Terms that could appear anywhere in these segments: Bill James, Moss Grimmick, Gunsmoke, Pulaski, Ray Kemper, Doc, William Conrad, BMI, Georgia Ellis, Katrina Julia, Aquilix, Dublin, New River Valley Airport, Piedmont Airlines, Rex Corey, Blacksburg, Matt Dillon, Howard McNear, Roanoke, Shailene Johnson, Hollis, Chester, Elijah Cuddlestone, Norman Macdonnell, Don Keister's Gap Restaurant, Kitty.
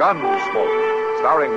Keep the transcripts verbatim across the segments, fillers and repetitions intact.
Gunsmoke, starring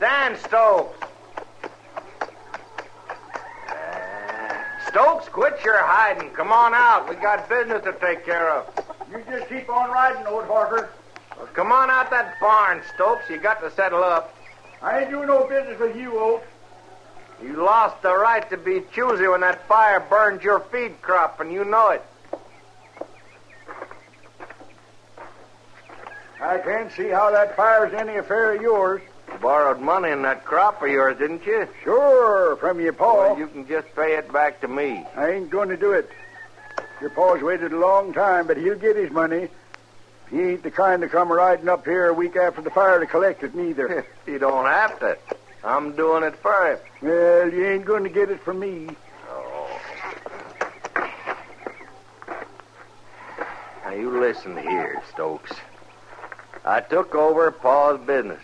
Dan Stokes. Uh, Stokes, quit your hiding. Come on out. We got business to take care of. You just keep on riding, old Harker. Well, come on out that barn, Stokes. You got to settle up. I ain't doing no business with you, Oak. You lost the right to be choosy when that fire burned your feed crop, and you know it. I can't see how that fire's any affair of yours. Borrowed money in that crop of yours, didn't you? Sure, from your pa. Well, you can just pay it back to me. I ain't going to do it. Your pa's waited a long time, but he'll get his money. He ain't the kind to come riding up here a week after the fire to collect it, neither. You don't have to. I'm doing it for him. Well, you ain't going to get it from me. Oh. Now, you listen here, Stokes. I took over pa's business.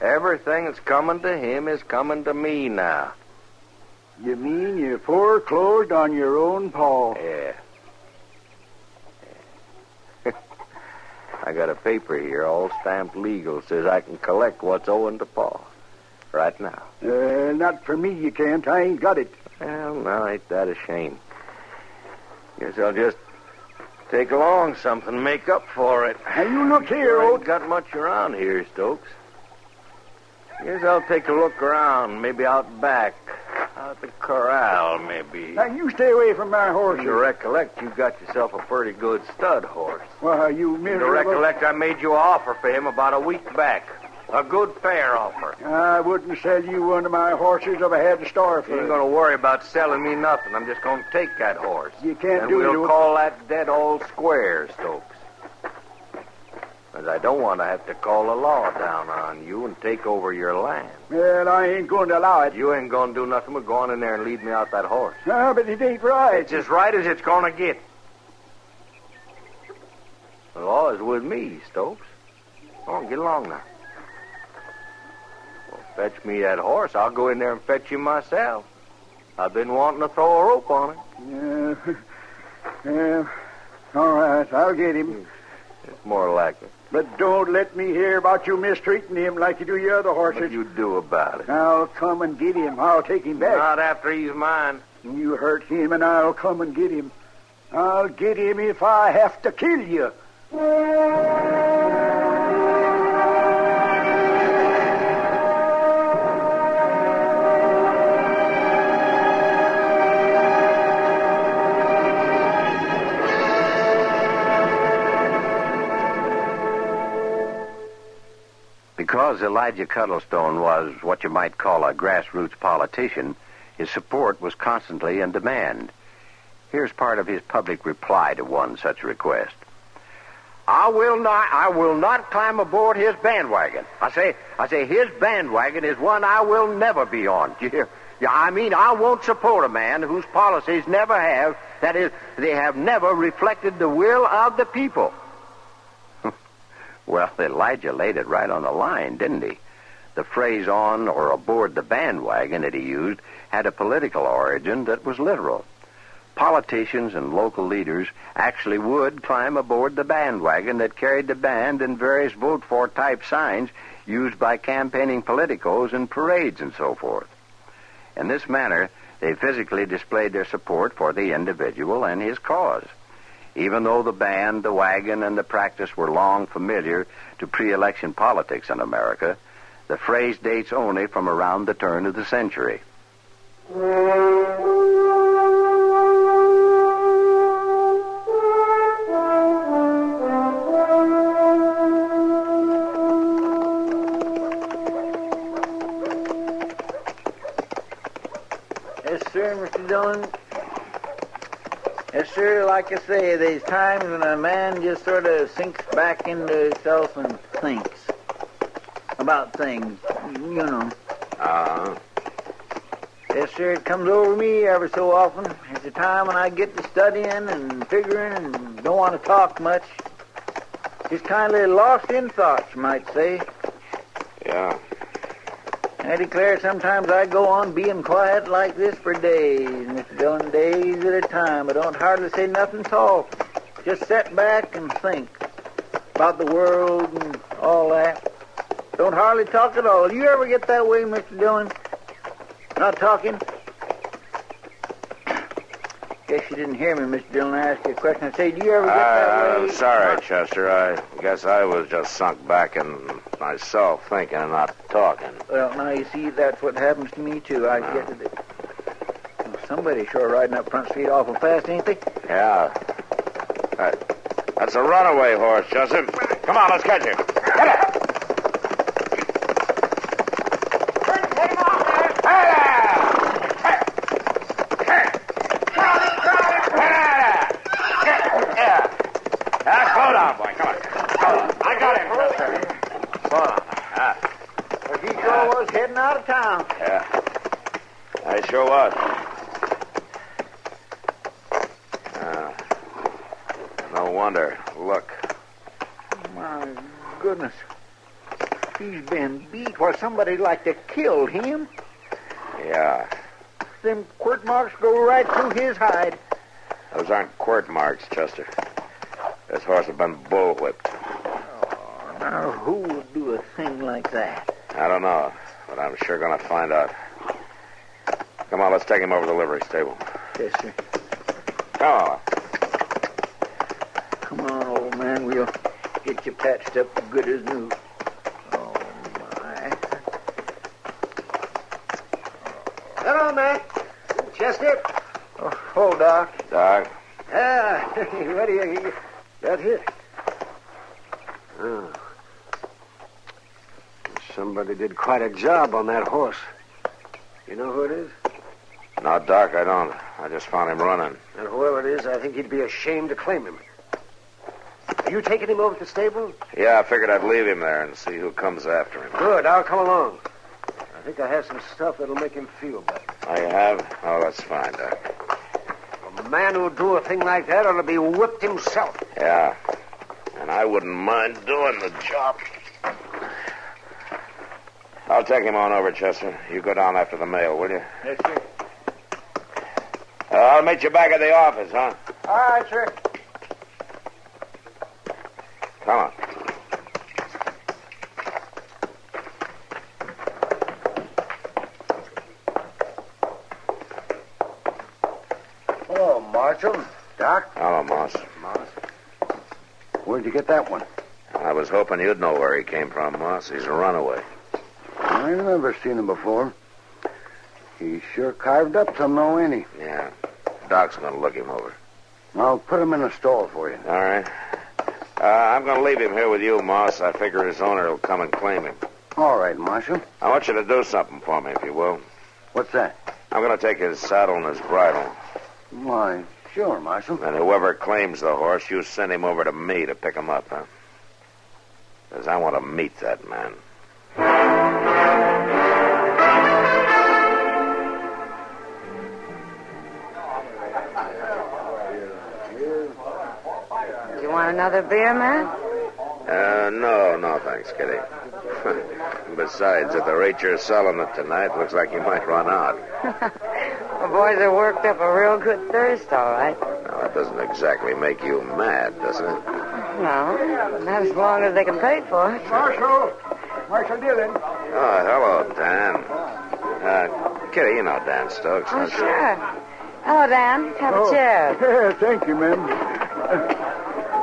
Everything that's coming to him is coming to me now. You mean you foreclosed on your own paw? Yeah. yeah. I got a paper here, all stamped legal, says I can collect what's owing to paw. Right now. Uh, not for me, you can't. I ain't got it. Well, now, ain't that a shame? Guess I'll just take along something, make up for it. Now, you look here, old... I ain't got much around here, Stokes. Guess I'll take a look around, maybe out back, out the corral, maybe. Now, you stay away from my horse. You recollect you got yourself a pretty good stud horse. Well, you miserable... You recollect I made you an offer for him about a week back. A good fair offer. I wouldn't sell you one of my horses if I had to starve for it. You ain't going to worry about selling me nothing. I'm just going to take that horse. You can't do it. And we'll call that debt all square, Stokes. But I don't want to have to call the law down on you and take over your land. Well, I ain't going to allow it. You ain't going to do nothing but go on in there and lead me out that horse. No, but it ain't right. It's as right as it's going to get. The law is with me, Stokes. Come on, get along now. Well, fetch me that horse. I'll go in there and fetch him myself. I've been wanting to throw a rope on him. Yeah. Yeah. All right, I'll get him. It's more likely. But don't let me hear about you mistreating him like you do your other horses. What you do about it? I'll come and get him. I'll take him back. Not after he's mine. You hurt him, and I'll come and get him. I'll get him if I have to kill you. Because Elijah Cuddlestone was what you might call a grassroots politician, his support was constantly in demand. Here's part of his public reply to one such request. I will not I will not climb aboard his bandwagon. I say I say his bandwagon is one I will never be on. Do you hear? Yeah, I mean I won't support a man whose policies never have, that is, they have never reflected the will of the people. Well, Elijah laid it right on the line, didn't he? The phrase on or aboard the bandwagon that he used had a political origin that was literal. Politicians and local leaders actually would climb aboard the bandwagon that carried the band and various vote-for type signs used by campaigning politicos in parades and so forth. In this manner, they physically displayed their support for the individual and his cause. Even though the band, the wagon, and the practice were long familiar to pre-election politics in America, the phrase dates only from around the turn of the century. Yes, sir, Mister Dillon. Yes, sir, like I say, there's times when a man just sort of sinks back into himself and thinks about things, you know. Uh-huh. Yes, sir, it comes over me every so often. It's a time when I get to studying and figuring and don't want to talk much. Just kind of lost in thoughts, you might say. Yeah. I declare sometimes I go on being quiet like this for days, Mister Dillon, days at a time. I don't hardly say nothing at all. Just sit back and think about the world and all that. Don't hardly talk at all. You ever get that way, Mister Dillon? Not talking? Guess you didn't hear me, Mister Dillon. I asked you a question. I say, do you ever get uh, that way? I'm sorry, not... Chester. I guess I was just sunk back in myself thinking and not talking. Well, now, you see, that's what happens to me, too. I no. get it. Well, somebody's sure riding up Front Street awful fast, ain't they? Yeah. Uh, that's a runaway horse, Chester. Come on, let's catch him. Come on. Somebody like to kill him. Yeah. Them quirt marks go right through his hide. Those aren't quirt marks, Chester. This horse has been bullwhipped. Oh, now who would do a thing like that? I don't know, but I'm sure going to find out. Come on, let's take him over to the livery stable. Yes, sir. Come on. Come on, old man. We'll get you patched up good as new. Chester? Oh, oh, Doc. Doc? Yeah, what do you... That's it. Oh. Somebody did quite a job on that horse. You know who it is? No, Doc, I don't. I just found him running. And whoever it is, I think he'd be ashamed to claim him. Are you taking him over to the stable? Yeah, I figured I'd leave him there and see who comes after him. Good, I'll come along. I think I have some stuff that'll make him feel better. I have? Oh, that's fine, Doc. A man who'll do a thing like that ought to be whipped himself. Yeah. And I wouldn't mind doing the job. I'll take him on over, Chester. You go down after the mail, will you? Yes, sir. Uh, I'll meet you back at the office, huh? All right, sir. Come on. Doc? Hello, Moss. Moss? Where'd you get that one? I was hoping you'd know where he came from, Moss. He's a runaway. I've never seen him before. He sure carved up some, though, ain't he? Yeah. Doc's going to look him over. I'll put him in a stall for you. All right. Uh, I'm going to leave him here with you, Moss. I figure his owner will come and claim him. All right, Marshal. I want you to do something for me, if you will. What's that? I'm going to take his saddle and his bridle. Why, sure, Marshal. And whoever claims the horse, you send him over to me to pick him up, huh? Because I want to meet that man. You want another beer, man? Uh, no, no, thanks, Kitty. Besides, at the rate you're selling it tonight, looks like you might run out. The boys have worked up a real good thirst, all right. Now, that doesn't exactly make you mad, does it? No, not as long as they can pay for it. Marshal! Marshal Dillon. Oh, hello, Dan. Uh, Kitty, you know Dan Stokes. Oh, sure. There. Hello, Dan. Have oh, a chair. Yeah, thank you, ma'am.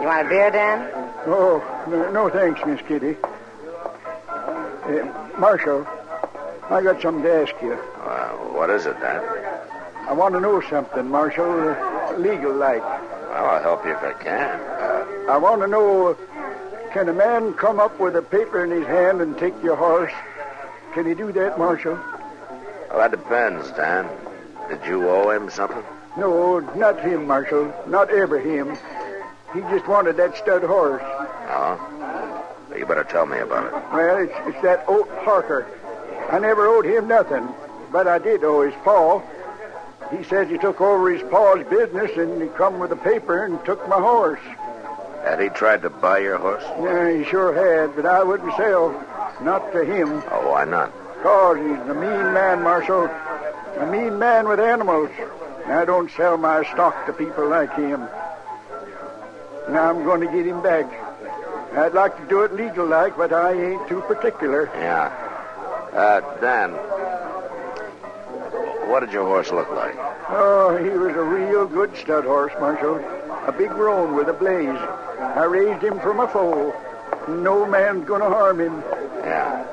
You want a beer, Dan? Oh, no, no thanks, Miss Kitty. Uh, Marshal, I got something to ask you. Well, what is it, Dan? I want to know something, Marshal, uh, legal-like. Well, I'll help you if I can. Uh, I want to know, can a man come up with a paper in his hand and take your horse? Can he do that, Marshal? Well, that depends, Dan. Did you owe him something? No, not him, Marshal. Not ever him. He just wanted that stud horse. Oh? Well, you better tell me about it. Well, it's, it's that old Harker. I never owed him nothing, but I did owe his paw. He says he took over his paw's business and he come with a paper and took my horse. Had he tried to buy your horse? Yeah, he sure had, but I wouldn't sell. Not to him. Oh, why not? Because he's a mean man, Marshal. A mean man with animals. I don't sell my stock to people like him. Now I'm going to get him back. I'd like to do it legal-like, but I ain't too particular. Yeah. Uh, Dan, what did your horse look like? Oh, he was a real good stud horse, Marshal. A big roan with a blaze. I raised him from a foal. No man's going to harm him. Yeah.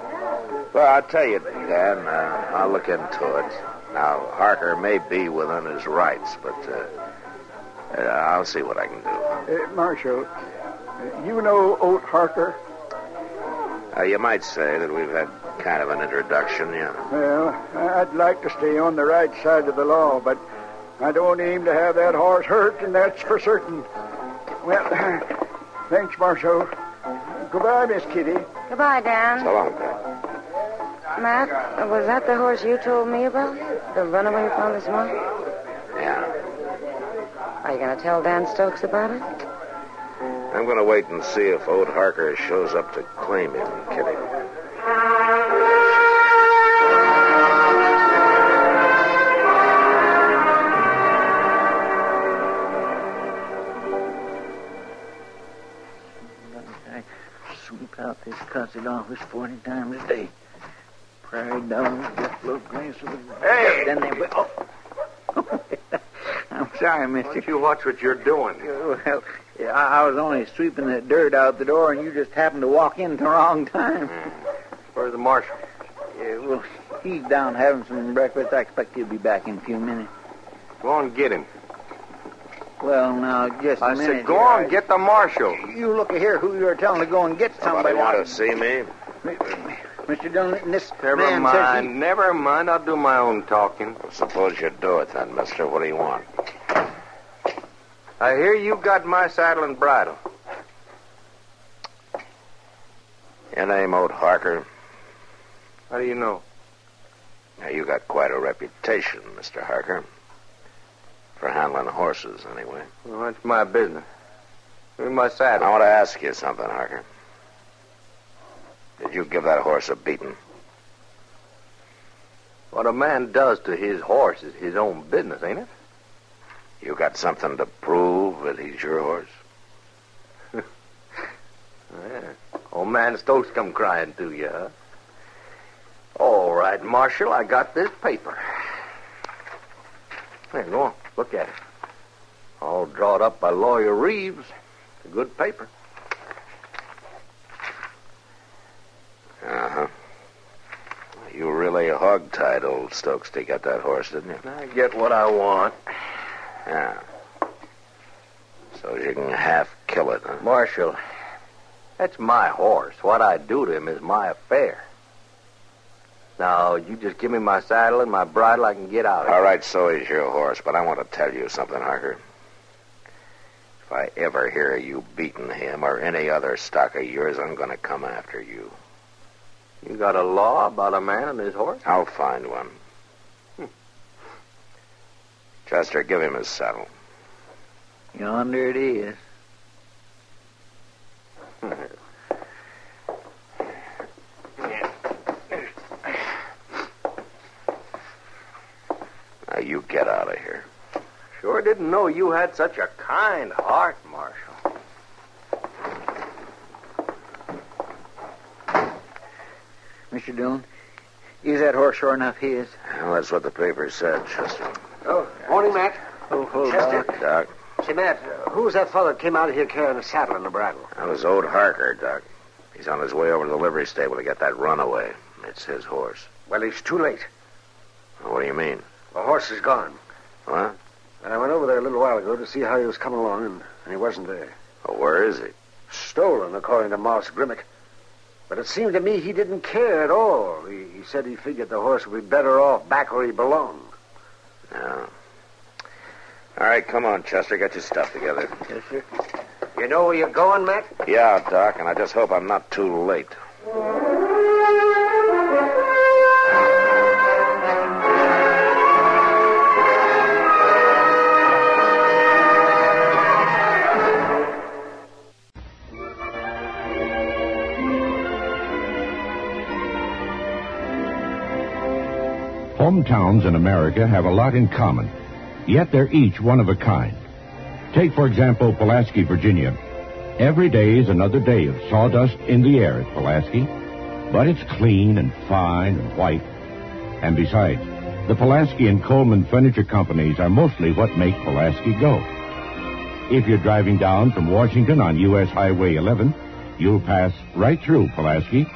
Well, I'll tell you, Dan, uh, I'll look into it. Now, Harker may be within his rights, but uh, uh, I'll see what I can do. Uh, Marshal, uh, you know Oat Harker? Uh, you might say that we've had kind of an introduction, yeah. Well, I'd like to stay on the right side of the law, but I don't aim to have that horse hurt, and that's for certain. Well, thanks, Marshal. Goodbye, Miss Kitty. Goodbye, Dan. So long, Dan. Matt, was that the horse you told me about? The runaway you found this morning? Yeah. Are you going to tell Dan Stokes about it? I'm going to wait and see if Old Harker shows up to claim him, Kitty. I sweep out this cussed office forty times a day. Prairie dogs, just a little glass of the... Hey! Then they... Oh! I'm sorry, mister. Why don't you watch what you're doing? Well, I was only sweeping the dirt out the door, and you just happened to walk in at the wrong time. Where's the marshal? Yeah, well, he's down having some breakfast. I expect he'll be back in a few minutes. Go on, get him. Well, now, just a I minute. I said, go on, I... get the marshal. You look here who you're telling to go and get somebody. Somebody want to see me? Mister Dillon, this never man mind, says he... Never mind. I'll do my own talking. Well, suppose you do it then, mister. What do you want? I hear you got my saddle and bridle. Your name, Old Harker? How do you know? Now, you got quite a reputation, Mister Harker. For handling horses, anyway. Well, that's my business. Give me my saddle. I want to ask you something, Harker. Did you give that horse a beating? What a man does to his horse is his own business, ain't it? You got something to prove that he's your horse? Yeah. Old man Stokes come crying to you, huh? All right, Marshal, I got this paper. Here, go on. Look at it. All drawn up by Lawyer Reeves. It's a good paper. Uh-huh. You really hog-tied old Stokes to get that horse, didn't you? I get what I want. Yeah. So you can half-kill it, huh? Marshal, that's my horse. What I do to him is my affair. Now, you just give me my saddle and my bridle, I can get out of here. All right, so is your horse, but I want to tell you something, Harker. If I ever hear you beating him or any other stock of yours, I'm going to come after you. You got a law about a man and his horse? I'll find one. Hmm. Chester, give him his saddle. Yonder it is. Now, you get out of here. Sure didn't know you had such a kind heart, Marshal. Mister Dillon, Is that horse sure enough his? Well, that's what the paper said, Chester. Oh, morning, Matt. Oh, hello, Chester. Doc. Doc. Say, Matt, uh, who was that fellow that came out of here carrying a saddle and a bridle? That was old Harker, Doc. He's on his way over to the livery stable to get that runaway. It's his horse. Well, it's too late. Well, what do you mean? The horse is gone. What? And I went over there a little while ago to see how he was coming along, and, and he wasn't there. Well, where is he? Stolen, according to Moss Grimmick. But it seemed to me he didn't care at all. He, he said he figured the horse would be better off back where he belonged. No. All right, come on, Chester. Get your stuff together. Yes, sir. You know where you're going, Matt? Yeah, Doc, and I just hope I'm not too late. Hometowns in America have a lot in common, yet they're each one of a kind. Take, for example, Pulaski, Virginia. Every day is another day of sawdust in the air at Pulaski, but it's clean and fine and white. And besides, the Pulaski and Coleman furniture companies are mostly what make Pulaski go. If you're driving down from Washington on U S Highway eleven, you'll pass right through Pulaski,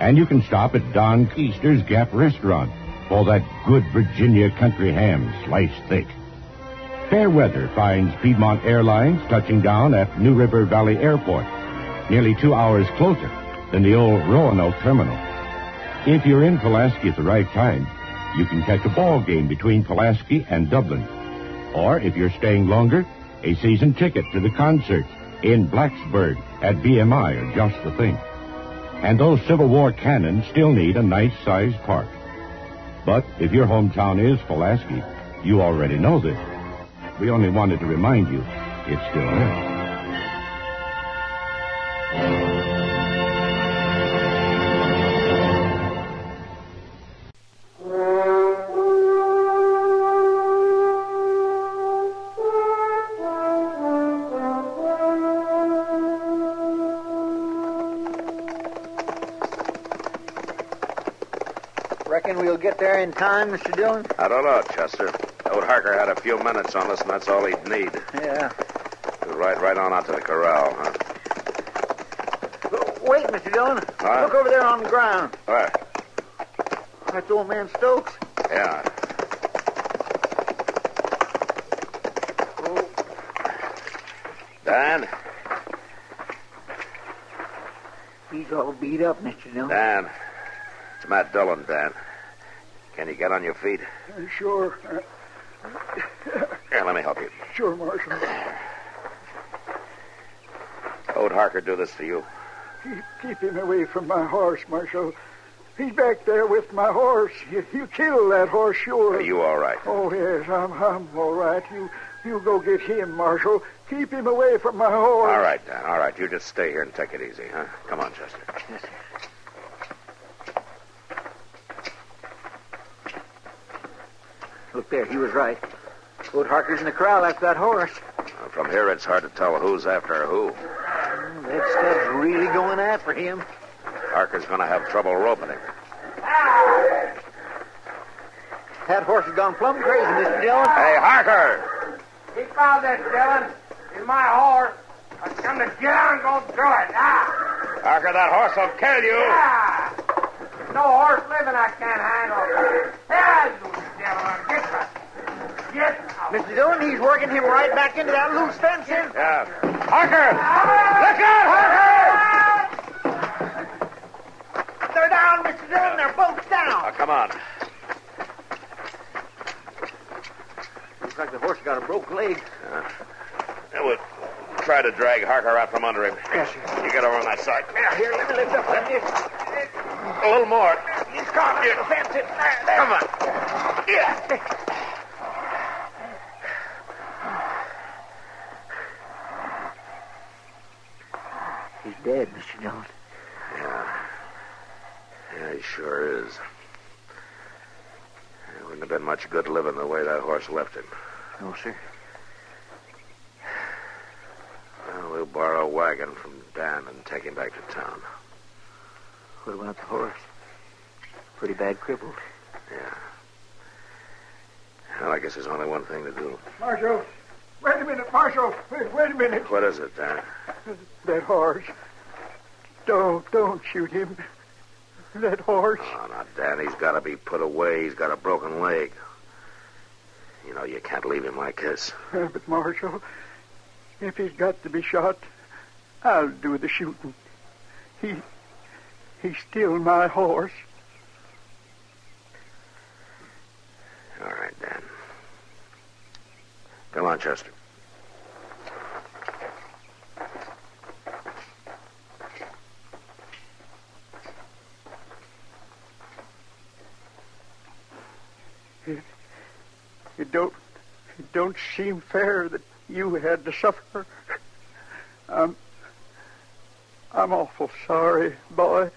and you can stop at Don Keister's Gap Restaurant. All that good Virginia country ham sliced thick. Fair weather finds Piedmont Airlines touching down at New River Valley Airport, nearly two hours closer than the old Roanoke terminal. If you're in Pulaski at the right time, you can catch a ball game between Pulaski and Dublin. Or, if you're staying longer, a season ticket to the concerts in Blacksburg at B M I are just the thing. And those Civil War cannons still need a nice-sized park. But if your hometown is Pulaski, you already know this. We only wanted to remind you, it's still there. Get there in time, Mister Dillon? I don't know, Chester. Old Harker had a few minutes on us, and that's all he'd need. Yeah. We'll ride right on out to the corral, huh? Wait, Mister Dillon. Huh? Look over there on the ground. Where? That's old man Stokes. Yeah. Oh. Dan? He's all beat up, Mister Dillon. Dan. It's Matt Dillon, Dan. Can you get on your feet? Uh, sure. Here, let me help you. Sure, Marshal. Old Harker do this to you? Keep, keep him away from my horse, Marshal. He's back there with my horse. You, you killed that horse, sure. Are you all right? Oh, yes, I'm, I'm all right. You you go get him, Marshal. Keep him away from my horse. All right, Dan, all right. You just stay here and take it easy, huh? Come on, Chester. Yes, sir. Look there, he was right. Old Harker's in the corral after that horse. Well, from here, it's hard to tell who's after who. Well, that stuff's really going after him. Harker's going to have trouble roping him. That horse has gone plumb crazy, Mister Dillon. Hey, Harker! He found this, Dillon. It's my horse. I come to get out and go do it. Ah! Harker, that horse will kill you. Ah! There's no horse living I can't handle. Ah, you devil. Yes. Mister Dillon, he's working him right back into that loose fence here. Yeah. Harker! Look out, Harker! They're down, Mister Dillon. They're both down. Oh, come on. Looks like the horse got a broke leg. Uh, we'll try to drag Harker out from under him. Yes, sir. You get over on that side. Yeah, here, let me lift up like this. A little more. He's caught the fence. There, there. Come on. Yeah. He's dead, Mister Dillon. Yeah. Yeah, he sure is. It wouldn't have been much good living the way that horse left him. No, sir. Well, we'll borrow a wagon from Dan and take him back to town. What about the horse? pretty bad crippled. Yeah. Well, I guess there's only one thing to do. Marshal! Wait a minute, Marshal! Wait, wait a minute! What is it, Don? That horse. Don't, don't shoot him. That horse. Oh, now, Dan, he's got to be put away. He's got a broken leg. You know, you can't leave him like this. Uh, but, Marshal, if he's got to be shot, I'll do the shooting. He, he's still my horse. All right, Dan. Come on, Chester. It, it don't, it don't seem fair that you had to suffer. I'm, I'm awful sorry, boy.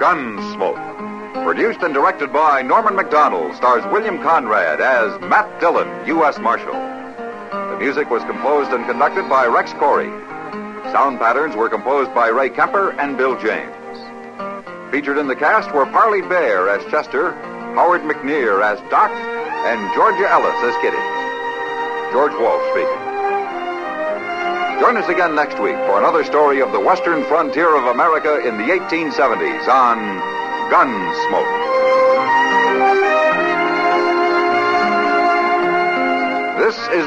Gunsmoke, produced and directed by Norman Macdonnell, stars William Conrad as Matt Dillon, U S Marshal. The music was composed and conducted by Rex Corey. Sound patterns were composed by Ray Kemper and Bill James. Featured in the cast were Parley Baer as Chester, Howard McNear as Doc, and Georgia Ellis as Kitty. George Wolfe speaking. Join us again next week for another story of the western frontier of America in the eighteen seventies on Gunsmoke. This is